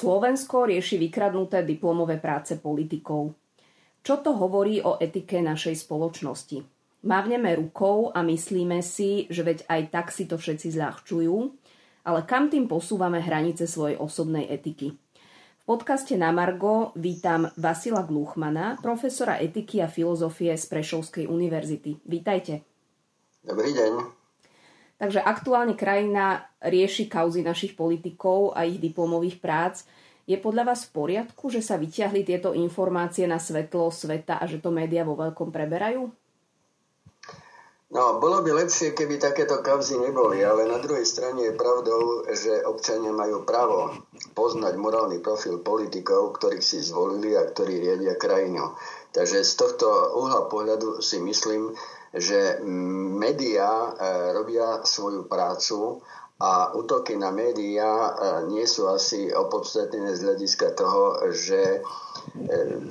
Slovensko rieši vykradnuté diplomové práce politikov. Čo to hovorí o etike našej spoločnosti? Mávneme rukou a myslíme si, že veď aj tak si to všetci zľahčujú, ale kam tým posúvame hranice svojej osobnej etiky? V podcaste Na margo vítam Vasila Gluchmana, profesora etiky a filozofie z Prešovskej univerzity. Vítajte. Dobrý deň. Takže aktuálne krajina rieši kauzy našich politikov a ich diplomových prác. Je podľa vás v poriadku, že sa vyťahli tieto informácie na svetlo sveta a že to médiá vo veľkom preberajú? No, bolo by lepšie, keby takéto kauzy neboli, ale na druhej strane je pravdou, že občania majú právo poznať morálny profil politikov, ktorých si zvolili a ktorí riadia krajinu. Takže z tohto uhla pohľadu si myslím, že médiá robia svoju prácu a útoky na médiá nie sú asi opodstatnené z hľadiska toho, že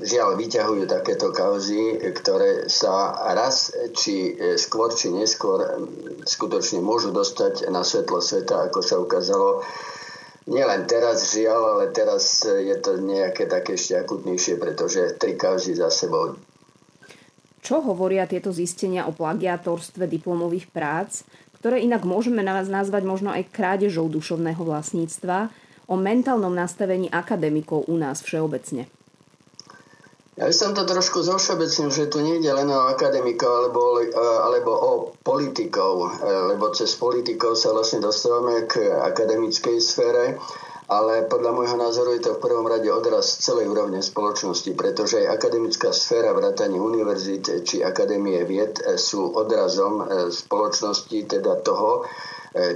žiaľ vyťahujú takéto kauzy, ktoré sa raz či skôr či neskôr skutočne môžu dostať na svetlo sveta, ako sa ukázalo. Nielen teraz žiaľ, ale teraz je to nejaké také ešte akutnejšie, pretože 3 kauzy za sebou. Čo hovoria tieto zistenia o plagiátorstve diplomových prác, ktoré inak môžeme nazvať možno aj krádežou dušovného vlastníctva, o mentálnom nastavení akademikov u nás všeobecne? Ja som to trošku zovšeobecnil, že tu nie je len o akademikov alebo o politikov, lebo cez politikov sa vlastne dostávame k akademickej sfére, ale podľa môjho názoru je to v prvom rade odraz celej úrovne spoločnosti, pretože aj akademická sféra, vrátane univerzít či akadémie vied sú odrazom spoločnosti, teda toho,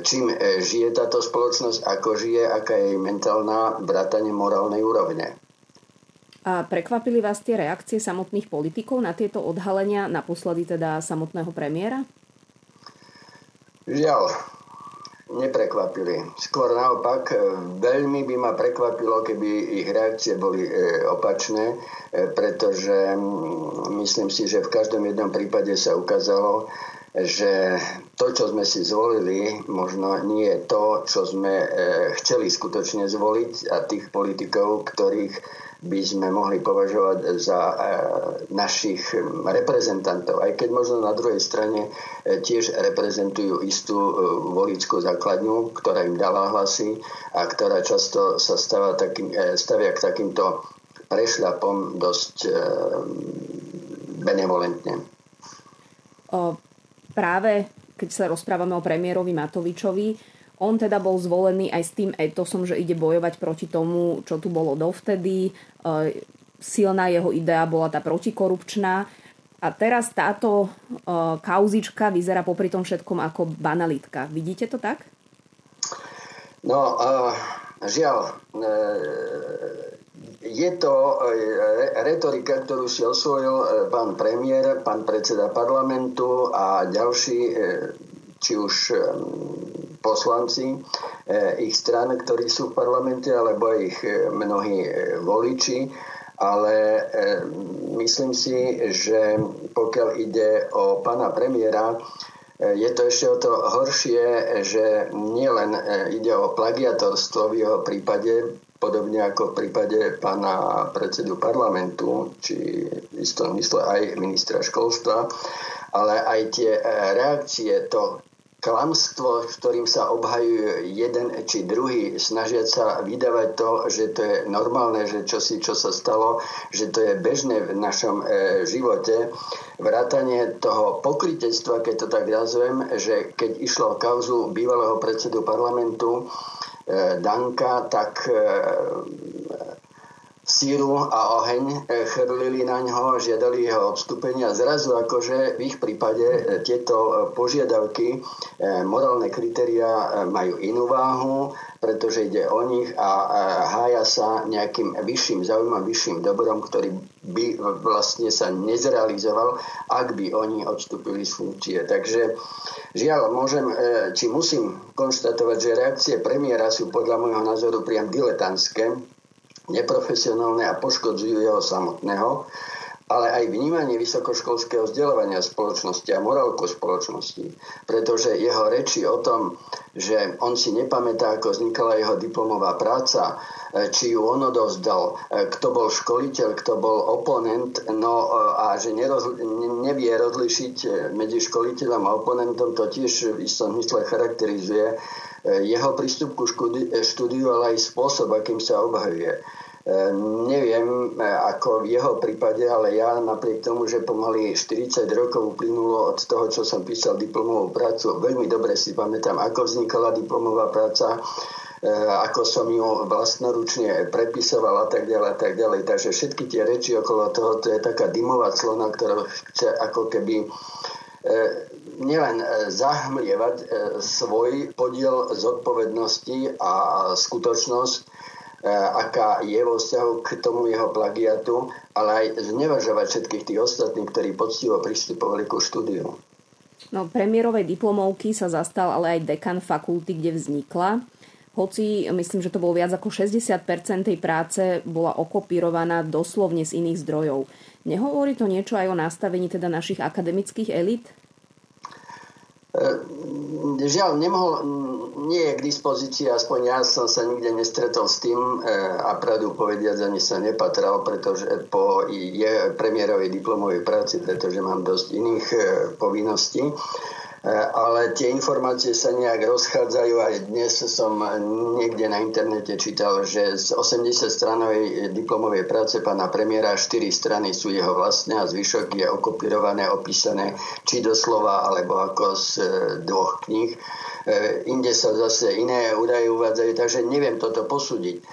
čím žije táto spoločnosť, ako žije, aká je jej mentálna, vrátane morálnej úrovne. A prekvapili vás tie reakcie samotných politikov na tieto odhalenia, naposledy teda samotného premiéra? Žiaľ, neprekvapili. Skôr naopak, veľmi by ma prekvapilo, keby ich reakcie boli opačné, pretože myslím si, že v každom jednom prípade sa ukázalo, že to, čo sme si zvolili, možno nie je to, čo sme chceli skutočne zvoliť, a tých politikov, ktorých by sme mohli považovať za našich reprezentantov. Aj keď možno na druhej strane tiež reprezentujú istú voličskú základňu, ktorá im dala hlasy a ktorá často sa stavia k takýmto prešľapom dosť benevolentne. Práve keď sa rozprávame o premiérovi Matovičovi, on teda bol zvolený aj s tým etosom, že ide bojovať proti tomu, čo tu bolo dovtedy. Silná jeho idea bola tá protikorupčná. A teraz táto kauzička vyzerá popri tom všetkom ako banalitka. Vidíte to tak? No, žiaľ... Je to retorika, ktorú si osvojil pán premiér, pán predseda parlamentu a ďalší, či už poslanci ich strán, ktorí sú v parlamente, alebo ich mnohí voliči. Ale myslím si, že pokiaľ ide o pána premiéra, je to ešte o to horšie, že nielen ide o plagiatorstvo v jeho prípade, podobne ako v prípade pána predsedu parlamentu, či v istom mysle aj ministra školstva, ale aj tie reakcie, to klamstvo, ktorým sa obhajujú jeden či druhý, snažia sa vydávať to, že to je normálne, že čo sa stalo, že to je bežné v našom živote. Vrátanie toho pokrytectva, keď to tak nazvem, že keď išlo o kauzu bývalého predsedu parlamentu Danka, tak síru a oheň chrlili na ňo, žiadali jeho odstúpenia. Zrazu akože v ich prípade tieto požiadavky, morálne kritériá majú inú váhu, pretože ide o nich a hája sa nejakým vyšším záujmom, vyšším dobrom, ktorý by vlastne sa nezrealizoval, ak by oni odstúpili z funkcie. Takže žiaľ, musím konštatovať, že reakcie premiéra sú podľa môjho názoru priam diletantské, neprofesionálne a poškodzujú jeho samotného. A ale aj vnímanie vysokoškolského vzdelávania spoločnosti a morálku spoločnosti. Pretože jeho reči o tom, že on si nepamätá, ako vznikala jeho diplomová práca, či ju on odovzdal, kto bol školiteľ, kto bol oponent, no a že nevie rozlišiť medzi školiteľom a oponentom, to tiež v istom mysle charakterizuje jeho prístup ku štúdiu, ale aj spôsob, akým sa obhajuje. Neviem, ako v jeho prípade, ale ja napriek tomu, že pomaly 40 rokov uplynulo od toho, čo som písal diplomovú prácu, veľmi dobre si pamätám, ako vznikala diplomová práca, ako som ju vlastnoručne prepisoval a tak ďalej. Takže všetky tie reči okolo toho, to je taká dymová clona, ktorá chce ako keby nielen zahmlievať svoj podiel zodpovednosti a skutočnosť, aká je vo vzťahu k tomu jeho plagiatu, ale aj znevažovať všetkých tých ostatných, ktorí poctivo pristupovali ku štúdiu. No, premiérovej diplomovky sa zastal ale aj dekan fakulty, kde vznikla. Hoci myslím, že to bolo viac ako 60% tej práce bola okopírovaná doslovne z iných zdrojov. Nehovorí to niečo aj o nastavení teda našich akademických elít? Žiaľ, nie je k dispozícii, aspoň ja som sa nikde nestretol s tým a pravdu povediac ani sa nepatral, pretože po premiérovej diplomovej práci, pretože mám dosť iných povinností. Ale tie informácie sa nejak rozchádzajú a dnes som niekde na internete čítal, že z 80-stranovej diplomovej práce pána premiéra 4 strany sú jeho vlastné a zvyšok je okopírované, opísané či doslova, alebo ako z 2 kníh. Inde sa zase iné údaje uvádzajú, takže neviem toto posúdiť.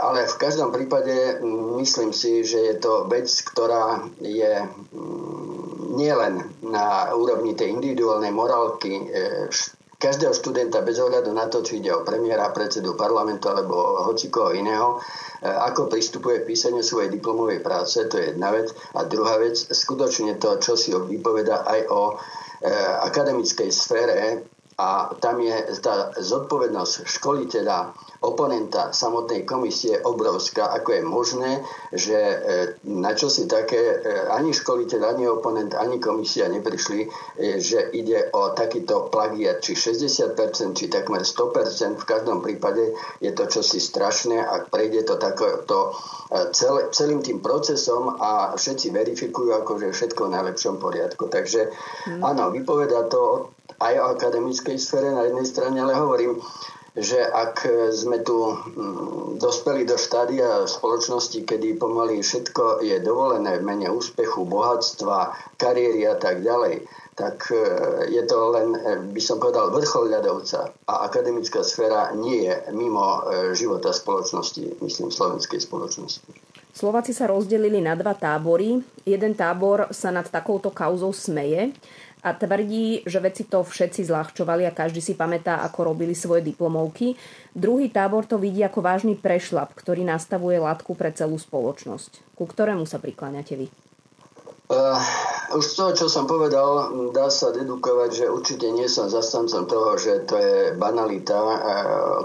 Ale v každom prípade myslím si, že je to vec, ktorá je nielen na úrovni tej individuálnej morálky každého študenta bez ohľadu na to, či ide o premiéra, predsedu parlamentu alebo hocikoho iného, ako pristupuje k písaniu svojej diplomovej práce, to je jedna vec. A druhá vec, skutočne to, čo si vypovedá aj o akademickej sfére, a tam je tá zodpovednosť školiteľa, oponenta samotnej komisie obrovská, ako je možné, že na čosi také ani školiteľ, ani oponent, ani komisia neprišli, že ide o takýto plagiat, či 60%, či takmer 100%. V každom prípade je to čosi strašné a prejde to takto celým tým procesom a všetci verifikujú akože všetko v najlepšom poriadku. Takže áno, vypovedá to aj o akademickej sfére na jednej strane, ale hovorím, že ak sme tu dospeli do štádia spoločnosti, kedy pomaly všetko je dovolené v mene úspechu, bohatstva, kariéry a tak ďalej, tak je to len, by som povedal, vrchol ľadovca a akademická sféra nie je mimo života spoločnosti, myslím, slovenskej spoločnosti. Slováci sa rozdelili na 2 tábory. Jeden tábor sa nad takouto kauzou smeje a tvrdí, že veci to všetci zľahčovali a každý si pamätá, ako robili svoje diplomovky. Druhý tábor to vidí ako vážny prešľap, ktorý nastavuje látku pre celú spoločnosť. Ku ktorému sa prikláňate vy? Už z toho, čo som povedal, dá sa dedukovať, že určite nie som zastancom toho, že to je banalita,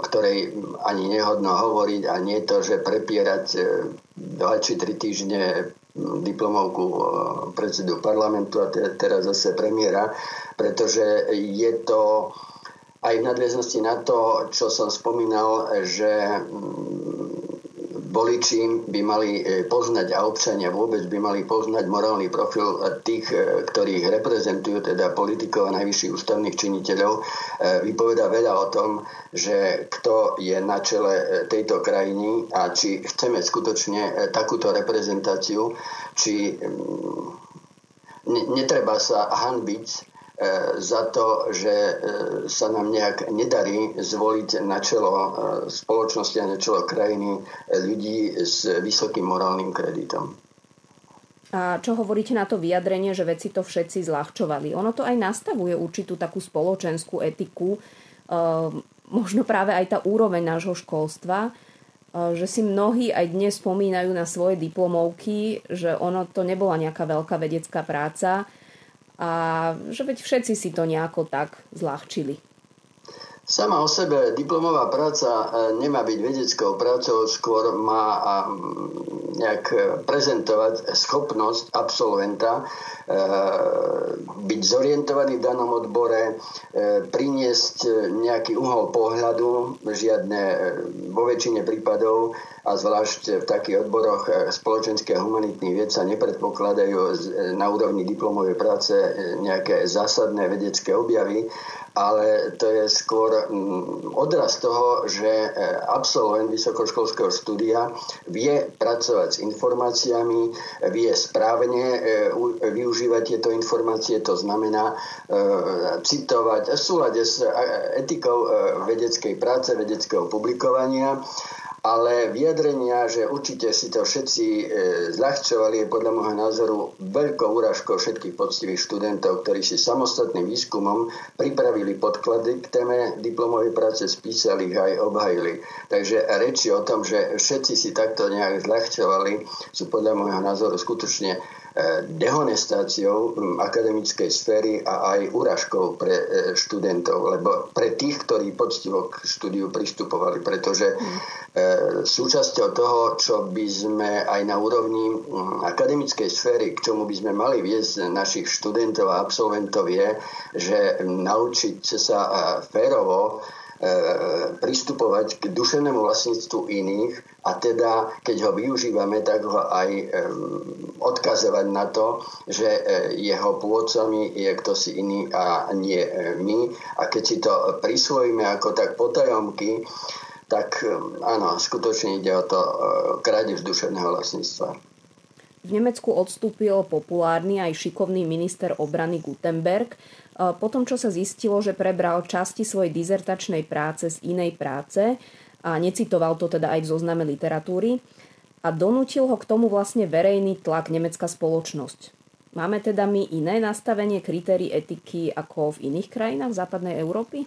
o ktorej ani nehodno hovoriť a nie to, že prepierať 2 či 3 týždne diplomovku predsedu parlamentu a teraz zase premiéra, pretože je to aj v nadväznosti na to, čo som spomínal, že voliči by mali poznať a občania vôbec by mali poznať morálny profil tých, ktorých reprezentujú, teda politikov a najvyšších ústavných činiteľov. Vypovedá veľa o tom, že kto je na čele tejto krajiny a či chceme skutočne takúto reprezentáciu, či netreba sa hanbiť za to, že sa nám nejak nedarí zvoliť na čelo spoločnosti a na čelo krajiny ľudí s vysokým morálnym kreditom. A čo hovoríte na to vyjadrenie, že veci to všetci zľahčovali? Ono to aj nastavuje určitú takú spoločenskú etiku, možno práve aj tá úroveň nášho školstva, že si mnohí aj dnes spomínajú na svoje diplomovky, že ono to nebola nejaká veľká vedecká práca, a že veď všetci si to nejako tak zľahčili. Sama o sebe diplomová práca nemá byť vedeckou prácou, skôr má nejak prezentovať schopnosť absolventa byť zorientovaný v danom odbore, priniesť nejaký uhol pohľadu, žiadne vo väčšine prípadov a zvlášť v takých odboroch spoločenských a humanitných vied sa nepredpokladajú na úrovni diplomovej práce nejaké zásadné vedecké objavy, ale to je skôr odraz toho, že absolvent vysokoškolského štúdia vie pracovať s informáciami, vie správne využívať tieto informácie, to znamená citovať v súlade s etikou vedeckej práce, vedeckého publikovania. Ale vyjadrenia, že určite si to všetci zľahčovali, je podľa môjho názoru veľkou úražkou všetkých poctivých študentov, ktorí si samostatným výskumom pripravili podklady k téme diplomovej práce, spísali ich aj obhajili. Takže reči o tom, že všetci si takto nejak zľahčovali, sú podľa môjho názoru skutočne dehonestáciou akademickej sféry a aj úražkou pre študentov, lebo pre tých, ktorí poctivo k štúdiu pristupovali, pretože súčasťou toho, čo by sme aj na úrovni akademickej sféry, k čomu by sme mali viesť našich študentov a absolventov, je, že naučiť sa férovo pristupovať k duševnému vlastníctvu iných a teda, keď ho využívame, tak ho aj odkazovať na to, že jeho pôvodcami je ktosi iný a nie my. A keď si to prisvojíme ako tak potajomky, tak áno, skutočne ide o to krádež duševného vlastníctva. V Nemecku odstúpil populárny aj šikovný minister obrany Gutenberg po tom, čo sa zistilo, že prebral časti svojej dizertačnej práce z inej práce a necitoval to teda aj v zozname literatúry a donútil ho k tomu vlastne verejný tlak, nemecká spoločnosť. Máme teda my iné nastavenie kritérií etiky ako v iných krajinách západnej Európy?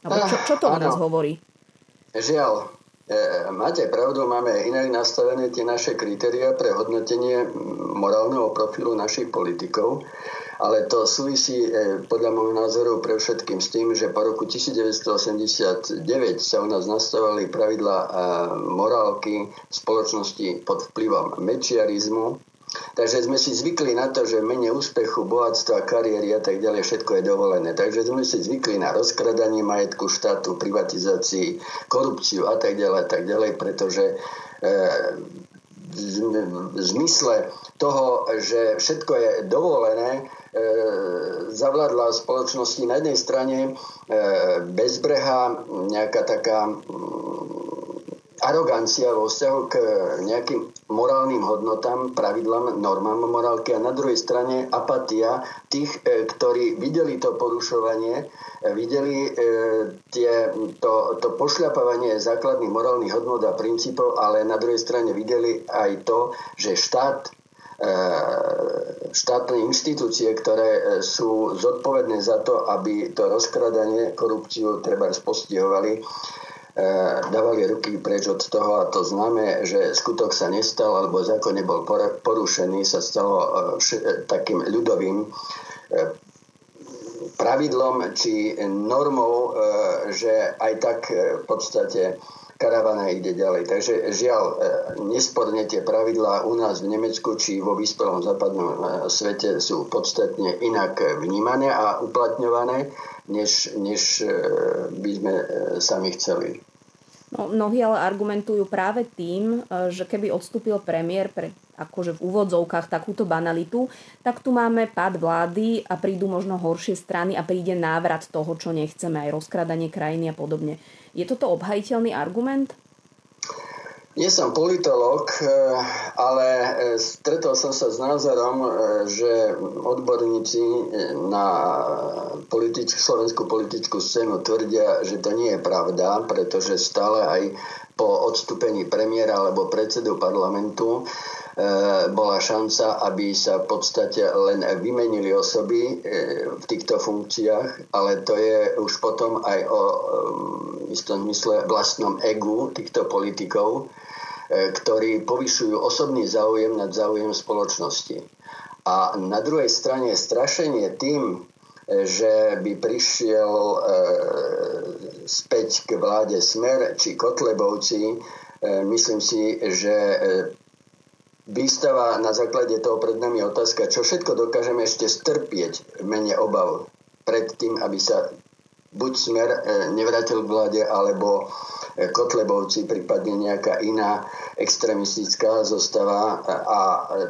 Alebo čo to o nás hovorí? Žiaľ. Máte pravdu, máme inak nastavené tie naše kritériá pre hodnotenie morálneho profilu našich politikov, ale to súvisí podľa môjho názoru pre všetkým s tým, že po roku 1989 sa u nás nastavovali pravidlá morálky spoločnosti pod vplyvom mečiarizmu. Takže sme si zvykli na to, že menej úspechu, bohatstva, kariéry a tak ďalej, všetko je dovolené. Takže sme si zvykli na rozkradanie majetku štátu, privatizácii, korupciu a tak ďalej, pretože v zmysle toho, že všetko je dovolené, zavládla v spoločnosti na jednej strane bezbrehá nejaká taká arogancia vo vzťahu k nejakým morálnym hodnotám, pravidlám, normám morálky a na druhej strane apatia tých, ktorí videli to porušovanie, videli to pošľapávanie základných morálnych hodnot a princípov, ale na druhej strane videli aj to, že štátne inštitúcie, ktoré sú zodpovedné za to, aby to rozkradanie, korupciu treba postihovali, dávali ruky preč od toho a to známe, že skutok sa nestal alebo zákon nebol porušený, sa stalo takým ľudovým pravidlom či normou, že aj tak v podstate karavana ide ďalej. Takže žiaľ, nesporne tie pravidlá u nás v Nemecku či vo vyspelom západnom svete sú podstatne inak vnímané a uplatňované, než by sme sami chceli. No, mnohí ale argumentujú práve tým, že keby odstúpil premiér pre akože v úvodzovkách takúto banalitu, tak tu máme pád vlády a prídu možno horšie strany a príde návrat toho, čo nechceme, aj rozkradanie krajiny a podobne. Je toto obhajiteľný argument? Nie som politológ, ale stretol som sa s názorom, že odborníci na slovenskú politickú scénu tvrdia, že to nie je pravda, pretože stále aj po odstúpení premiéra alebo predsedu parlamentu bola šanca, aby sa v podstate len vymenili osoby v týchto funkciách, ale to je už potom aj o istom mysle vlastnom egu týchto politikov, ktorí povyšujú osobný záujem nad záujem spoločnosti. A na druhej strane strašenie tým, že by prišiel späť k vláde Smer či Kotlebovci, myslím si, že výstava na základe toho pred nami otázka, čo všetko dokážeme ešte strpieť v mene obav pred tým, aby sa buď Smer nevrátil k vláde, alebo Kotlebovci, prípadne nejaká iná extremistická zostava. A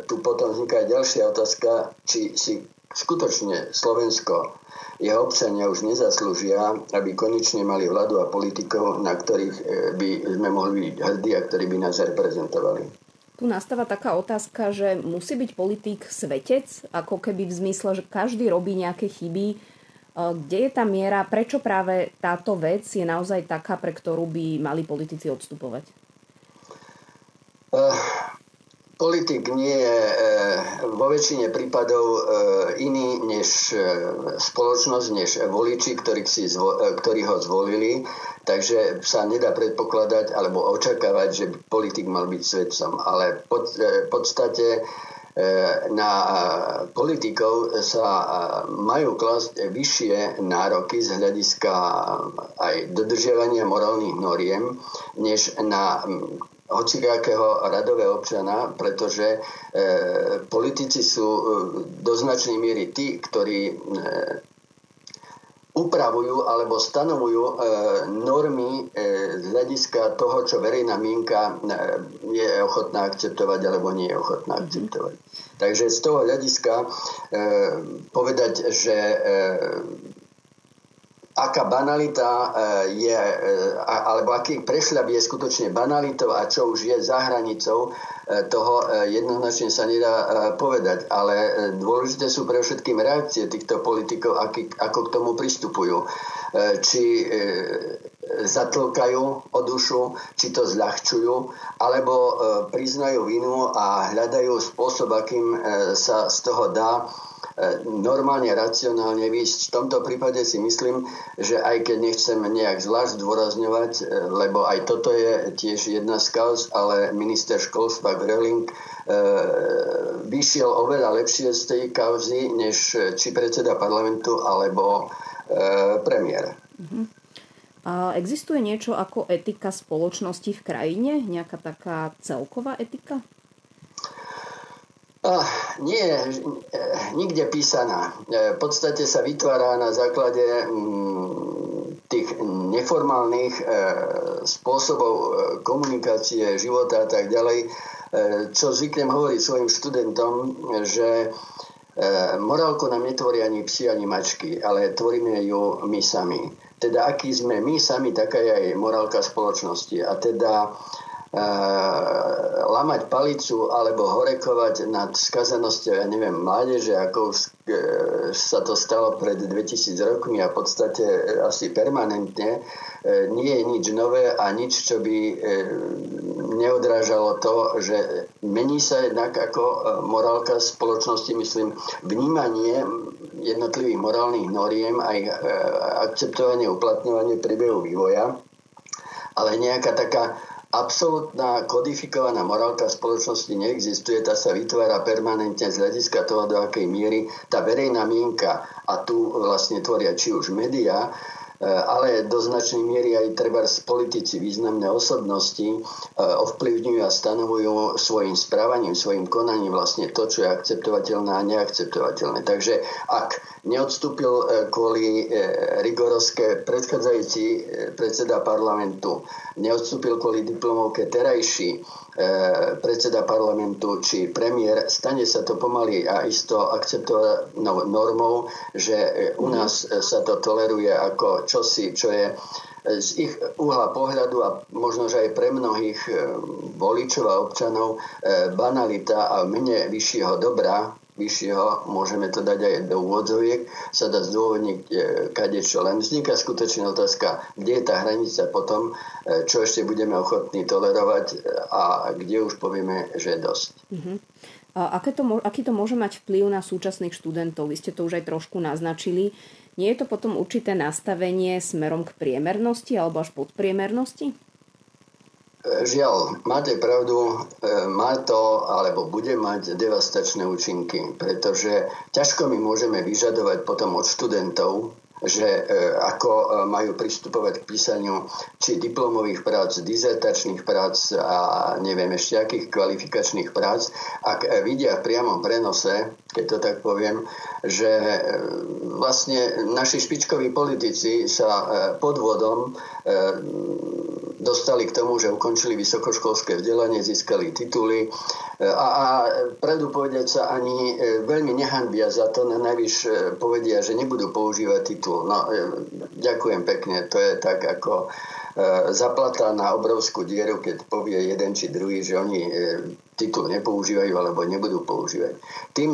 tu potom vzniká ďalšia otázka, či si skutočne Slovensko, jeho občania už nezaslúžia, aby konečne mali vládu a politikov, na ktorých by sme mohli byť hrdí a ktorí by nás reprezentovali. Tu nastáva taká otázka, že musí byť politík svetec, ako keby v zmysle, že každý robí nejaké chyby. Kde je tá miera? Prečo práve táto vec je naozaj taká, pre ktorú by mali politici odstupovať? Politik nie je vo väčšine prípadov iný než spoločnosť, než voliči, ktorí ho zvolili. Takže sa nedá predpokladať alebo očakávať, že politik mal byť svetcom. Ale v podstate na politikov sa majú klásť vyššie nároky z hľadiska aj dodržiavania morálnych noriem, než na hocikakého radového občana, pretože politici sú do značnej miery tí, ktorí upravujú alebo stanovujú normy z hľadiska toho, čo verejná mienka je ochotná akceptovať alebo nie je ochotná akceptovať. Takže z toho hľadiska povedať, že aká banalita je, alebo aký prešľab je skutočne banalitou a čo už je za hranicou, toho jednoznačne sa nedá povedať. Ale dôležité sú pre všetkým reakcie týchto politikov, ako k tomu pristupujú. Či zatlkajú o dušu, či to zľahčujú, alebo priznajú vinu a hľadajú spôsob, akým sa z toho dá normálne, racionálne výsť. V tomto prípade si myslím, že aj keď nechcem nejak zvlášť dôrazňovať, lebo aj toto je tiež jedna z kauz, ale minister školstva Gröling vyšiel oveľa lepšie z tej kauzy, než či predseda parlamentu, alebo premiér. A existuje niečo ako etika spoločnosti v krajine? Nejaká taká celková etika? Nie, nikde písaná. V podstate sa vytvára na základe tých neformálnych spôsobov komunikácie, života a tak ďalej, čo zvyknem hovoriť svojim študentom, že morálku nám netvoria ani psi, ani mačky, ale tvoríme ju my sami. Teda aký sme my sami, taká je aj morálka spoločnosti. A teda lamať palicu alebo horekovať nad skazanosťou, ja neviem, mládeže, ako sa to stalo pred 2000 rokmi a v podstate asi permanentne, nie je nič nové a nič, čo by neodrážalo to, že mení sa jednak ako morálka spoločnosti, myslím, vnímanie jednotlivých morálnych noriem a ich akceptovanie, uplatňovanie priebehu vývoja, ale nejaká taká absolútna kodifikovaná morálka spoločnosti neexistuje, tá sa vytvára permanentne z hľadiska toho, do akej miery tá verejná mienka, a tu vlastne tvoria či už médiá, ale do značnej miery aj trebárs politici, významné osobnosti ovplyvňujú a stanovujú svojim správaním, svojim konaním vlastne to, čo je akceptovateľné a neakceptovateľné. Takže ak neodstúpil kvôli rigorózke predchádzajúci predseda parlamentu, neodstúpil kvôli diplomovke terajší predseda parlamentu či premiér, stane sa to pomaly a isto akceptovanou normou, že u nás sa to toleruje ako čosi, čo je z ich uhla pohľadu a možno, že aj pre mnohých voličov a občanov banalita a mene vyššieho dobra, vyššieho, môžeme to dať aj do úvodzoviek, sa dá zdôvodniť kadečo. Len vzniká skutočná otázka, kde je tá hranica potom, čo ešte budeme ochotní tolerovať a kde už povieme, že je dosť. Aký to môže mať vplyv na súčasných študentov? Vy ste to už aj trošku naznačili. Nie je to potom určité nastavenie smerom k priemernosti alebo až podpriemernosti? Žiaľ, máte pravdu, má to alebo bude mať devastačné účinky, pretože ťažko my môžeme vyžadovať potom od študentov, že ako majú pristupovať k písaniu či diplomových prác, dizertačných prác a neviem ešte akých kvalifikačných prác, ak vidia v priamom prenose, keď to tak poviem, že vlastne naši špičkoví politici sa podvodom dostali k tomu, že ukončili vysokoškolské vzdelanie, získali tituly a pravdu povedať sa ani veľmi nehanbia za to, najvyš povedia, že nebudú používať titul. No, ďakujem pekne, to je tak ako zaplatá na obrovskú dieru, keď povie jeden či druhý, že oni titul nepoužívajú alebo nebudú používať. Tým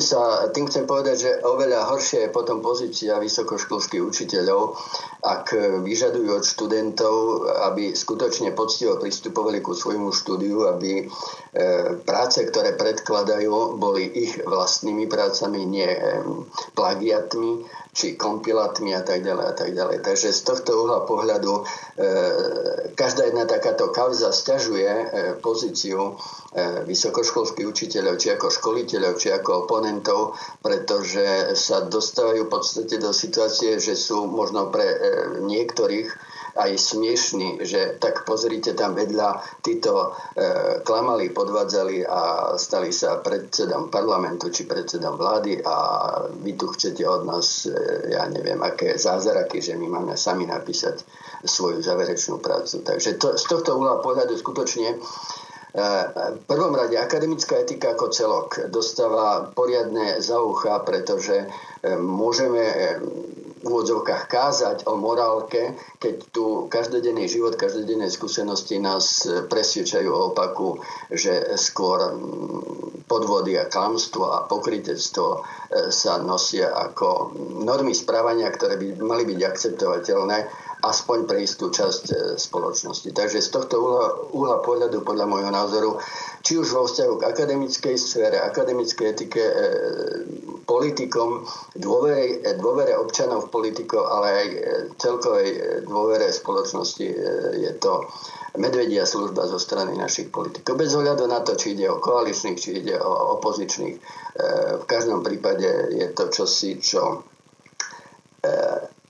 chcem povedať, že oveľa horšia je potom pozícia vysokoškolských učiteľov, ak vyžadujú od študentov, aby skutočne poctivo pristupovali ku svojmu štúdiu, aby práce, ktoré predkladajú, boli ich vlastnými prácami, nie plagiatmi či kompilátmi a tak ďalej a tak ďalej. Takže z tohto uhla pohľadu každá jedna takáto kauza sťažuje pozíciu vysokoškolských učiteľov, či ako školiteľov, či ako oponentov, pretože sa dostávajú v podstate do situácie, že sú možno pre niektorých aj smiešný, že tak pozrite tam vedľa, títo klamali, podvádzali a stali sa predsedom parlamentu či predsedom vlády a vy tu chcete od nás, ja neviem, aké zázraky, že my máme sami napísať svoju záverečnú prácu. Takže z tohto uhla pohľadu skutočne v prvom rade akademická etika ako celok dostáva poriadne za ucha, pretože môžeme v úvodzovkách kázať o morálke, keď tu každodenný život, každodenné skúsenosti nás presvedčajú o opaku, že skôr podvody a klamstvo a pokrytectvo sa nosia ako normy správania, ktoré by mali byť akceptovateľné aspoň pre istú časť spoločnosti. Takže z tohto uhla pohľadu, podľa môjho názoru, či už vo vzťahu k akademickej sfére, akademickej etike, politikom, dôvere občanov v politikov, ale aj celkovej dôvere spoločnosti je to medvedia služba zo strany našich politikov. Bez ohľadu na to, či ide o koaličných, či ide o opozičných. V každom prípade je to čosi, čo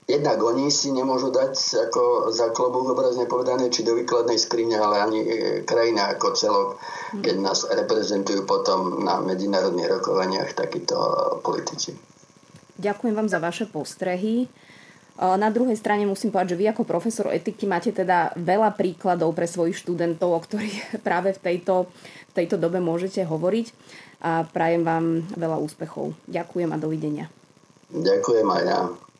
jednak oni si nemôžu dať ako za klobúk obrazne povedané, či do výkladnej skrine, ale ani krajina ako celok, keď nás reprezentujú potom na medzinárodných rokovaniach takíto politici. Ďakujem vám za vaše postrehy. Na druhej strane musím povedať, že vy ako profesor etiky máte teda veľa príkladov pre svojich študentov, o ktorých práve v tejto dobe môžete hovoriť a prajem vám veľa úspechov. Ďakujem a dovidenia. Ďakujem aj ja.